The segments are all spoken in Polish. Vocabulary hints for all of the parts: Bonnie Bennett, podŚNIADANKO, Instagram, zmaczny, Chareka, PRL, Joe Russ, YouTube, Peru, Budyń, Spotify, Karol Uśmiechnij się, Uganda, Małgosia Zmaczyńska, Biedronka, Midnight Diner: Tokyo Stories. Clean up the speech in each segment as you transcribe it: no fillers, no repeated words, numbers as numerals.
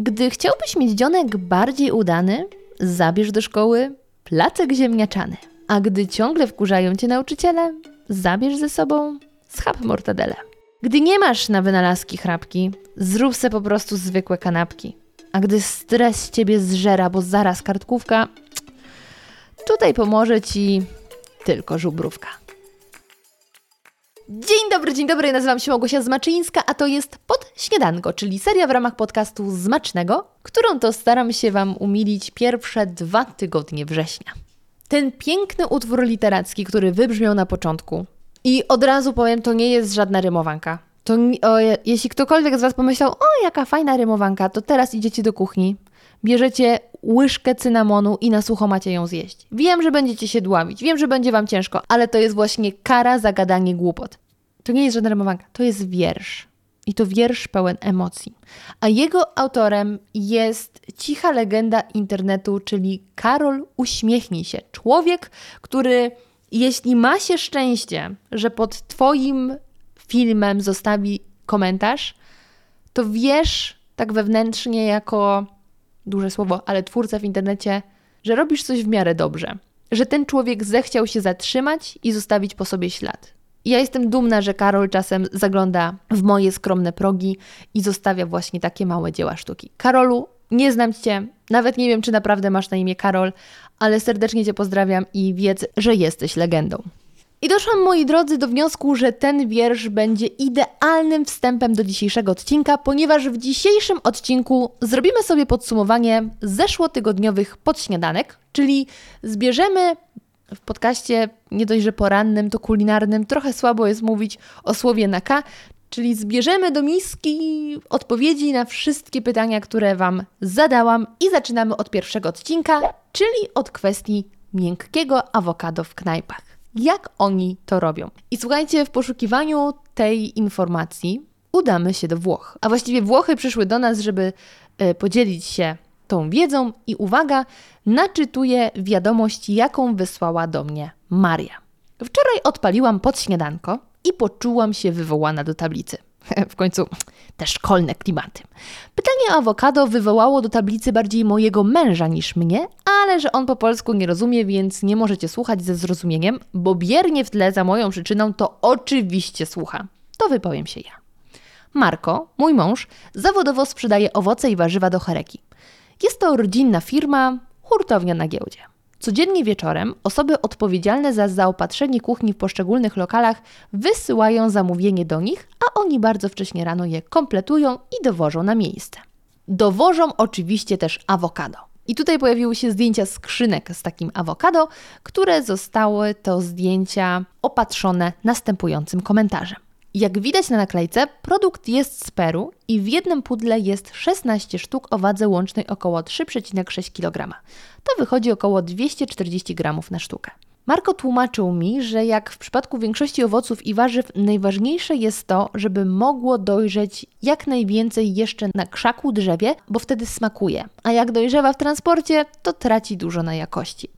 Gdy chciałbyś mieć dzionek bardziej udany, zabierz do szkoły placek ziemniaczany. A gdy ciągle wkurzają cię nauczyciele, zabierz ze sobą schab mortadele. Gdy nie masz na wynalazki chrapki, zrób se po prostu zwykłe kanapki. A gdy stres ciebie zżera, bo zaraz kartkówka, tutaj pomoże ci tylko żubrówka. Dzień dobry, nazywam się Małgosia Zmaczyńska, a to jest Podśniadanko, czyli seria w ramach podcastu Zmacznego, którą to staram się Wam umilić pierwsze 2 tygodnie września. Ten piękny utwór literacki, który wybrzmiał na początku, i od razu powiem, to nie jest żadna rymowanka. Jeśli ktokolwiek z Was pomyślał, o jaka fajna rymowanka, to teraz idziecie do kuchni, bierzecie łyżkę cynamonu i na sucho macie ją zjeść. Wiem, że będziecie się dławić, wiem, że będzie Wam ciężko, ale to jest właśnie kara za gadanie głupot. To nie jest żadna rymowanka, to jest wiersz. I to wiersz pełen emocji. A jego autorem jest cicha legenda internetu, czyli Karol Uśmiechnij się. Człowiek, który jeśli ma się szczęście, że pod Twoim filmem zostawi komentarz, to wiesz tak wewnętrznie jako, duże słowo, ale twórca w internecie, że robisz coś w miarę dobrze. Że ten człowiek zechciał się zatrzymać i zostawić po sobie ślad. Ja jestem dumna, że Karol czasem zagląda w moje skromne progi i zostawia właśnie takie małe dzieła sztuki. Karolu, nie znam Cię, nawet nie wiem, czy naprawdę masz na imię Karol, ale serdecznie Cię pozdrawiam i wiedz, że jesteś legendą. I doszłam, moi drodzy, do wniosku, że ten wiersz będzie idealnym wstępem do dzisiejszego odcinka, ponieważ w dzisiejszym odcinku zrobimy sobie podsumowanie zeszłotygodniowych podśniadanek, czyli zbierzemy w podcaście nie dość, że porannym, to kulinarnym, trochę słabo jest mówić o słowie na K, czyli zbierzemy do miski odpowiedzi na wszystkie pytania, które Wam zadałam i zaczynamy od pierwszego odcinka, czyli od kwestii miękkiego awokado w knajpach. Jak oni to robią? I słuchajcie, w poszukiwaniu tej informacji udamy się do Włoch. A właściwie Włochy przyszły do nas, żeby podzielić się tą wiedzą i uwaga, naczytuję wiadomość, jaką wysłała do mnie Maria. Wczoraj odpaliłam podśniadanko i poczułam się wywołana do tablicy. W końcu te szkolne klimaty. Pytanie o awokado wywołało do tablicy bardziej mojego męża niż mnie, ale że on po polsku nie rozumie, więc nie możecie słuchać ze zrozumieniem, bo biernie w tle za moją przyczyną to oczywiście słucha. To wypowiem się ja. Marko, mój mąż, zawodowo sprzedaje owoce i warzywa do Chareki. Jest to rodzinna firma, hurtownia na giełdzie. Codziennie wieczorem osoby odpowiedzialne za zaopatrzenie kuchni w poszczególnych lokalach wysyłają zamówienie do nich, a oni bardzo wcześnie rano je kompletują i dowożą na miejsce. Dowożą oczywiście też awokado. I tutaj pojawiły się zdjęcia skrzynek z takim awokado, które zostały to zdjęcia opatrzone następującym komentarzem. Jak widać na naklejce, produkt jest z Peru i w jednym pudle jest 16 sztuk o wadze łącznej około 3,6 kg. To wychodzi około 240 g na sztukę. Marko tłumaczył mi, że jak w przypadku większości owoców i warzyw, najważniejsze jest to, żeby mogło dojrzeć jak najwięcej jeszcze na krzaku drzewie, bo wtedy smakuje, a jak dojrzewa w transporcie, to traci dużo na jakości.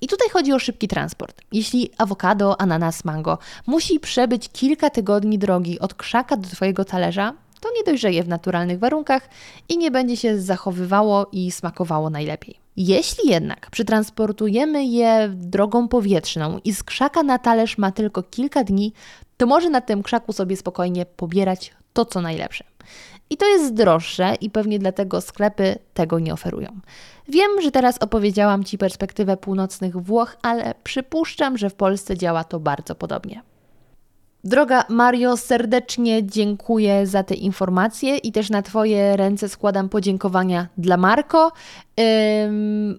I tutaj chodzi o szybki transport. Jeśli awokado, ananas, mango musi przebyć kilka tygodni drogi od krzaka do Twojego talerza, to nie dojrzeje w naturalnych warunkach i nie będzie się zachowywało i smakowało najlepiej. Jeśli jednak przetransportujemy je drogą powietrzną i z krzaka na talerz ma tylko kilka dni, to może na tym krzaku sobie spokojnie pobierać to, co najlepsze. I to jest droższe i pewnie dlatego sklepy tego nie oferują. Wiem, że teraz opowiedziałam Ci perspektywę północnych Włoch, ale przypuszczam, że w Polsce działa to bardzo podobnie. Droga Mario, serdecznie dziękuję za te informacje i też na Twoje ręce składam podziękowania dla Marco.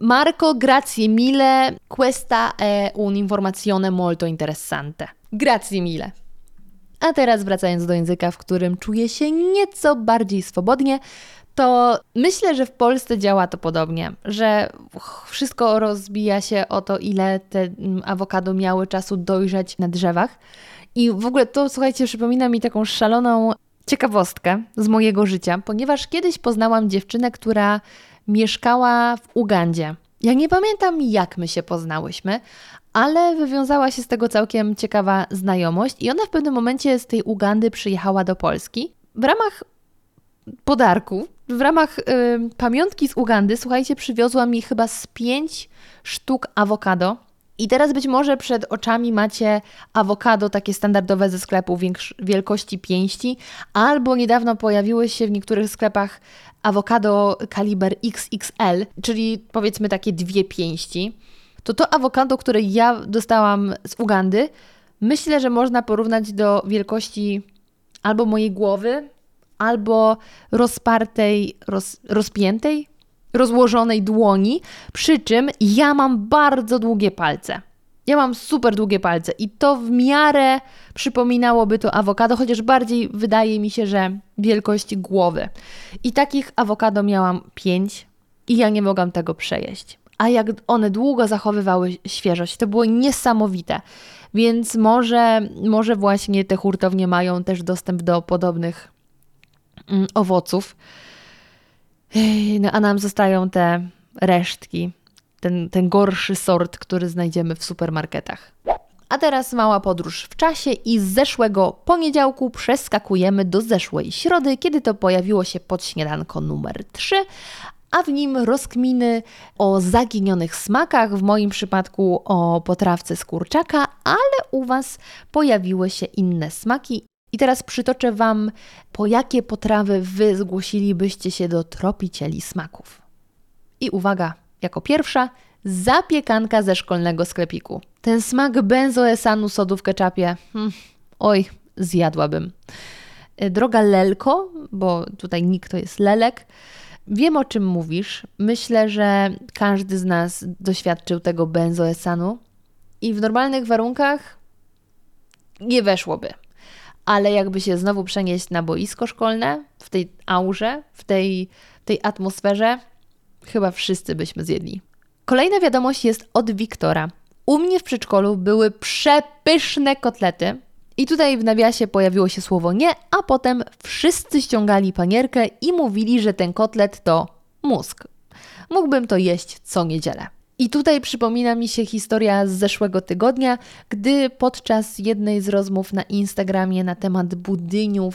Marco, grazie mille, questa è un'informazione molto interessante. Grazie mille. A teraz wracając do języka, w którym czuję się nieco bardziej swobodnie, to myślę, że w Polsce działa to podobnie, że wszystko rozbija się o to, ile te awokado miały czasu dojrzeć na drzewach. I w ogóle to, słuchajcie, przypomina mi taką szaloną ciekawostkę z mojego życia, ponieważ kiedyś poznałam dziewczynę, która mieszkała w Ugandzie. Ja nie pamiętam, jak my się poznałyśmy, ale wywiązała się z tego całkiem ciekawa znajomość i ona w pewnym momencie z tej Ugandy przyjechała do Polski w ramach podarku w ramach pamiątki z Ugandy, słuchajcie, przywiozła mi chyba z 5 sztuk awokado. I teraz być może przed oczami macie awokado takie standardowe ze sklepu wielkości pięści, albo niedawno pojawiły się w niektórych sklepach awokado kaliber XXL, czyli powiedzmy takie 2 pięści. To awokado, które ja dostałam z Ugandy, myślę, że można porównać do wielkości albo mojej głowy, albo rozpartej, rozpiętej, rozłożonej dłoni, przy czym ja mam bardzo długie palce. Ja mam super długie palce i to w miarę przypominałoby to awokado, chociaż bardziej wydaje mi się, że wielkość głowy. I takich awokado miałam 5 i ja nie mogłam tego przejeść. A jak one długo zachowywały świeżość, to było niesamowite. Więc może właśnie te hurtownie mają też dostęp do podobnych owoców. No a nam zostają te resztki, ten gorszy sort, który znajdziemy w supermarketach. A teraz mała podróż w czasie i z zeszłego poniedziałku przeskakujemy do zeszłej środy, kiedy to pojawiło się podśniadanko numer 3, a w nim rozkminy o zaginionych smakach, w moim przypadku o potrawce z kurczaka, ale u Was pojawiły się inne smaki. I teraz przytoczę Wam, po jakie potrawy Wy zgłosilibyście się do tropicieli smaków. I uwaga, jako pierwsza zapiekanka ze szkolnego sklepiku. Ten smak benzoesanu sodu w keczapie, oj, zjadłabym. Droga Lelko, bo tutaj nick to jest Lelek, wiem o czym mówisz. Myślę, że każdy z nas doświadczył tego benzoesanu i w normalnych warunkach nie weszłoby. Ale jakby się znowu przenieść na boisko szkolne, w tej aurze, w tej atmosferze, chyba wszyscy byśmy zjedli. Kolejna wiadomość jest od Wiktora. U mnie w przedszkolu były przepyszne kotlety i tutaj w nawiasie pojawiło się słowo nie, a potem wszyscy ściągali panierkę i mówili, że ten kotlet to mózg. Mógłbym to jeść co niedzielę. I tutaj przypomina mi się historia z zeszłego tygodnia, gdy podczas jednej z rozmów na Instagramie na temat budyniu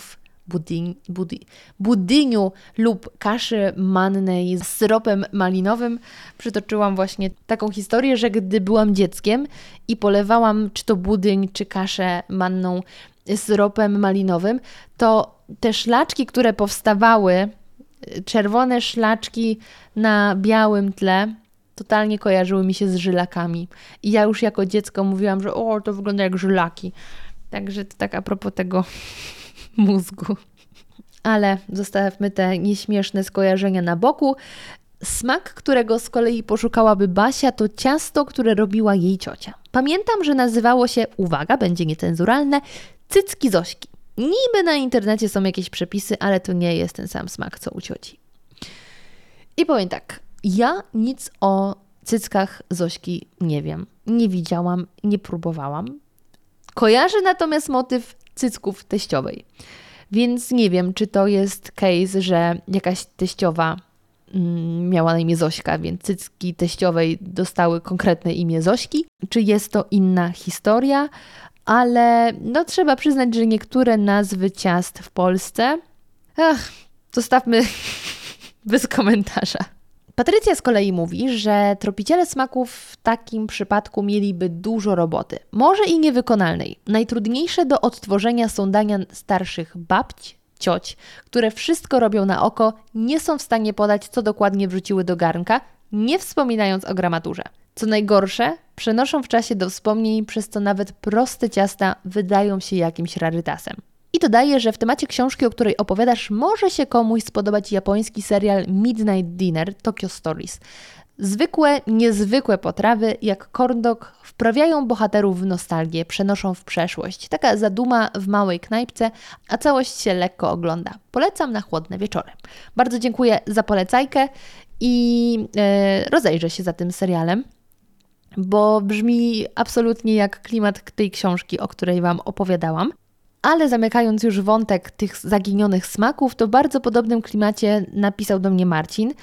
lub kaszy mannej z syropem malinowym przytoczyłam właśnie taką historię, że gdy byłam dzieckiem i polewałam czy to budyń, czy kaszę manną syropem malinowym, to te szlaczki, które powstawały, czerwone szlaczki na białym tle, totalnie kojarzyły mi się z żylakami. I ja już jako dziecko mówiłam, że to wygląda jak żylaki. Także to tak a propos tego mózgu. Ale zostawmy te nieśmieszne skojarzenia na boku. Smak, którego z kolei poszukałaby Basia, to ciasto, które robiła jej ciocia. Pamiętam, że nazywało się, uwaga, będzie niecenzuralne, cycki Zośki. Niby na internecie są jakieś przepisy, ale to nie jest ten sam smak, co u cioci. I powiem tak. Ja nic o cyckach Zośki nie wiem, nie widziałam, nie próbowałam. Kojarzę natomiast motyw cycków teściowej, więc nie wiem, czy to jest case, że jakaś teściowa miała na imię Zośka, więc cycki teściowej dostały konkretne imię Zośki, czy jest to inna historia, ale no trzeba przyznać, że niektóre nazwy ciast w Polsce, zostawmy bez komentarza. Patrycja z kolei mówi, że tropiciele smaków w takim przypadku mieliby dużo roboty, może i niewykonalnej. Najtrudniejsze do odtworzenia są dania starszych babć, cioć, które wszystko robią na oko, nie są w stanie podać, co dokładnie wrzuciły do garnka, nie wspominając o gramaturze. Co najgorsze, przenoszą w czasie do wspomnień, przez co nawet proste ciasta wydają się jakimś rarytasem. I dodaję, że w temacie książki, o której opowiadasz, może się komuś spodobać japoński serial Midnight Diner: Tokyo Stories. Zwykłe, niezwykłe potrawy, jak corndog, wprawiają bohaterów w nostalgię, przenoszą w przeszłość. Taka zaduma w małej knajpce, a całość się lekko ogląda. Polecam na chłodne wieczory. Bardzo dziękuję za polecajkę i rozejrzę się za tym serialem, bo brzmi absolutnie jak klimat tej książki, o której Wam opowiadałam. Ale zamykając już wątek tych zaginionych smaków, to w bardzo podobnym klimacie napisał do mnie Marcin,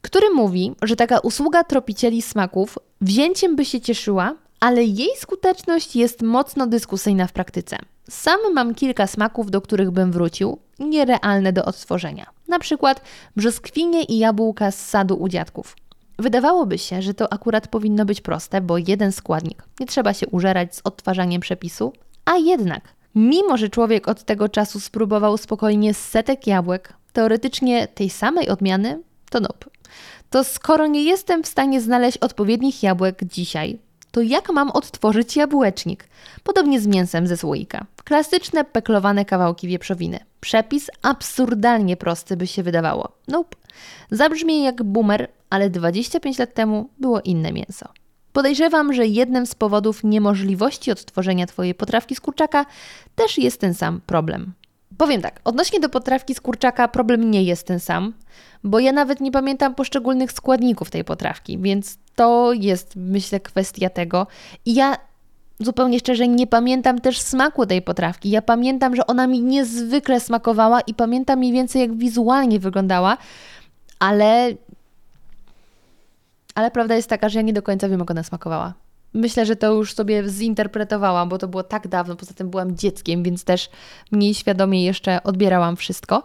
który mówi, że taka usługa tropicieli smaków wzięciem by się cieszyła, ale jej skuteczność jest mocno dyskusyjna w praktyce. Sam mam kilka smaków, do których bym wrócił nierealne do odtworzenia. Na przykład brzoskwinie i jabłka z sadu u dziadków. Wydawałoby się, że to akurat powinno być proste, bo jeden składnik. Nie trzeba się użerać z odtwarzaniem przepisu, a jednak, mimo że człowiek od tego czasu spróbował spokojnie setek jabłek, teoretycznie tej samej odmiany, to nope. To skoro nie jestem w stanie znaleźć odpowiednich jabłek dzisiaj, to jak mam odtworzyć jabłecznik? Podobnie z mięsem ze słoika. Klasyczne peklowane kawałki wieprzowiny. Przepis absurdalnie prosty by się wydawało. Nope. Zabrzmi jak boomer, ale 25 lat temu było inne mięso. Podejrzewam, że jednym z powodów niemożliwości odtworzenia Twojej potrawki z kurczaka też jest ten sam problem. Powiem tak, odnośnie do potrawki z kurczaka problem nie jest ten sam, bo ja nawet nie pamiętam poszczególnych składników tej potrawki, więc to jest, myślę, kwestia tego. I ja zupełnie szczerze nie pamiętam też smaku tej potrawki. Ja pamiętam, że ona mi niezwykle smakowała i pamiętam mniej więcej, jak wizualnie wyglądała, ale prawda jest taka, że ja nie do końca wiem, jak ona smakowała. Myślę, że to już sobie zinterpretowałam, bo to było tak dawno, poza tym byłam dzieckiem, więc też mniej świadomie jeszcze odbierałam wszystko.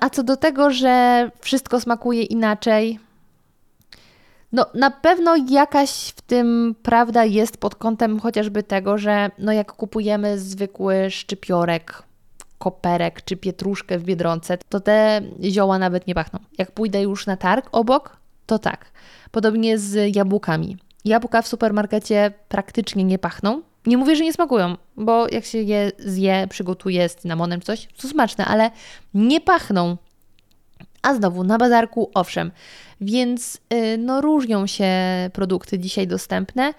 A co do tego, że wszystko smakuje inaczej, no na pewno jakaś w tym prawda jest pod kątem chociażby tego, że no jak kupujemy zwykły szczypiorek, koperek czy pietruszkę w Biedronce, to te zioła nawet nie pachną. Jak pójdę już na targ obok, to tak. Podobnie z jabłkami. Jabłka w supermarkecie praktycznie nie pachną. Nie mówię, że nie smakują, bo jak się je zje, przygotuje z cynamonem czy coś, to smaczne, ale nie pachną. A znowu, na bazarku owszem. Więc no różnią się produkty dzisiaj dostępne,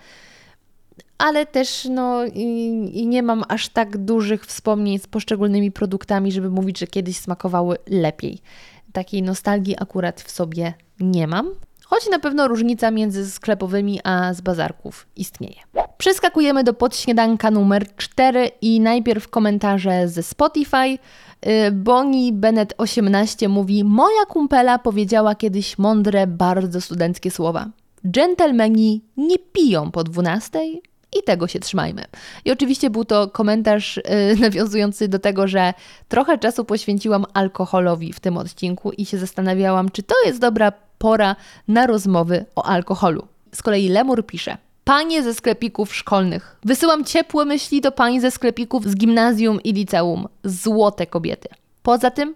ale też no i nie mam aż tak dużych wspomnień z poszczególnymi produktami, żeby mówić, że kiedyś smakowały lepiej. Takiej nostalgii akurat w sobie nie mam. Choć na pewno różnica między sklepowymi a z bazarków istnieje. Przeskakujemy do podśniadanka numer 4 i najpierw komentarze ze Spotify. Bonnie Bennett 18 mówi: moja kumpela powiedziała kiedyś mądre, bardzo studenckie słowa. Dżentelmeni nie piją po 12:00 i tego się trzymajmy. I oczywiście był to komentarz nawiązujący do tego, że trochę czasu poświęciłam alkoholowi w tym odcinku i się zastanawiałam, czy to jest dobra pora na rozmowy o alkoholu. Z kolei Lemur pisze: panie ze sklepików szkolnych, wysyłam ciepłe myśli do pań ze sklepików z gimnazjum i liceum. Złote kobiety. Poza tym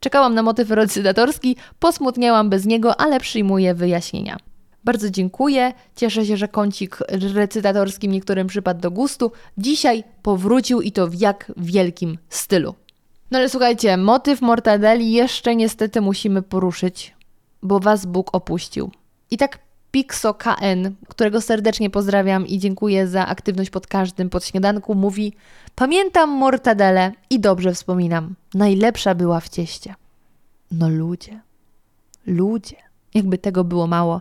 czekałam na motyw recytatorski, posmutniałam bez niego, ale przyjmuję wyjaśnienia. Bardzo dziękuję, cieszę się, że kącik recytatorski niektórym przypadł do gustu. Dzisiaj powrócił i to w jak wielkim stylu. No ale słuchajcie, motyw mortadeli jeszcze niestety musimy poruszyć, bo was Bóg opuścił. I tak Pixo KN, którego serdecznie pozdrawiam i dziękuję za aktywność pod każdym podśniadanku, mówi: pamiętam mortadelę i dobrze wspominam. Najlepsza była w cieście. No ludzie. Jakby tego było mało,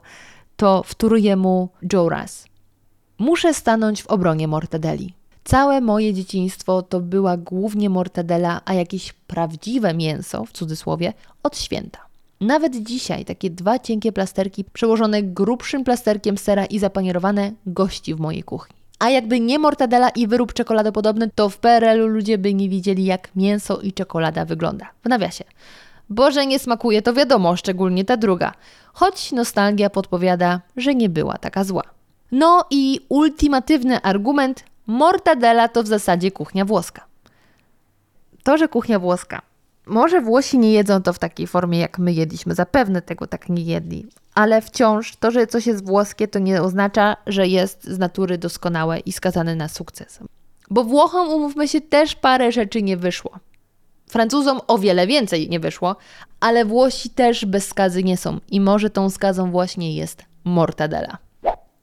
to wtóruje mu Joe Russ. Muszę stanąć w obronie mortadeli. Całe moje dzieciństwo to była głównie mortadela, a jakieś prawdziwe mięso, w cudzysłowie, od święta. Nawet dzisiaj takie dwa cienkie plasterki przełożone grubszym plasterkiem sera i zapanierowane gości w mojej kuchni. A jakby nie mortadela i wyrób czekoladopodobny, to w PRL-u ludzie by nie widzieli, jak mięso i czekolada wygląda. W nawiasie. Boże, nie smakuje, to wiadomo, szczególnie ta druga. Choć nostalgia podpowiada, że nie była taka zła. No i ultimatywny argument: mortadela to w zasadzie kuchnia włoska. To, że kuchnia włoska. Może Włosi nie jedzą to w takiej formie, jak my jedliśmy. Zapewne tego tak nie jedli. Ale wciąż to, że coś jest włoskie, to nie oznacza, że jest z natury doskonałe i skazane na sukces. Bo Włochom, umówmy się, też parę rzeczy nie wyszło. Francuzom o wiele więcej nie wyszło, ale Włosi też bez skazy nie są. I może tą skazą właśnie jest mortadela.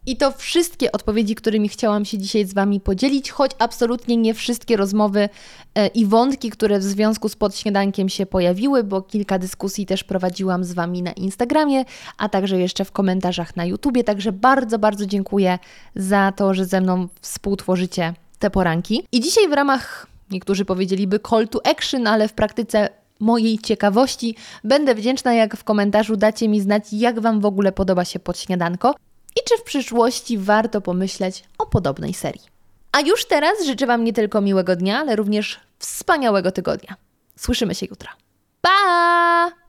I to wszystkie odpowiedzi, którymi chciałam się dzisiaj z Wami podzielić, choć absolutnie nie wszystkie rozmowy i wątki, które w związku z podśniadankiem się pojawiły, bo kilka dyskusji też prowadziłam z Wami na Instagramie, a także jeszcze w komentarzach na YouTubie. Także bardzo, bardzo dziękuję za to, że ze mną współtworzycie te poranki. I dzisiaj w ramach, niektórzy powiedzieliby call to action, ale w praktyce mojej ciekawości, będę wdzięczna, jak w komentarzu dacie mi znać, jak Wam w ogóle podoba się podśniadanko. I czy w przyszłości warto pomyśleć o podobnej serii. A już teraz życzę Wam nie tylko miłego dnia, ale również wspaniałego tygodnia. Słyszymy się jutro. Pa!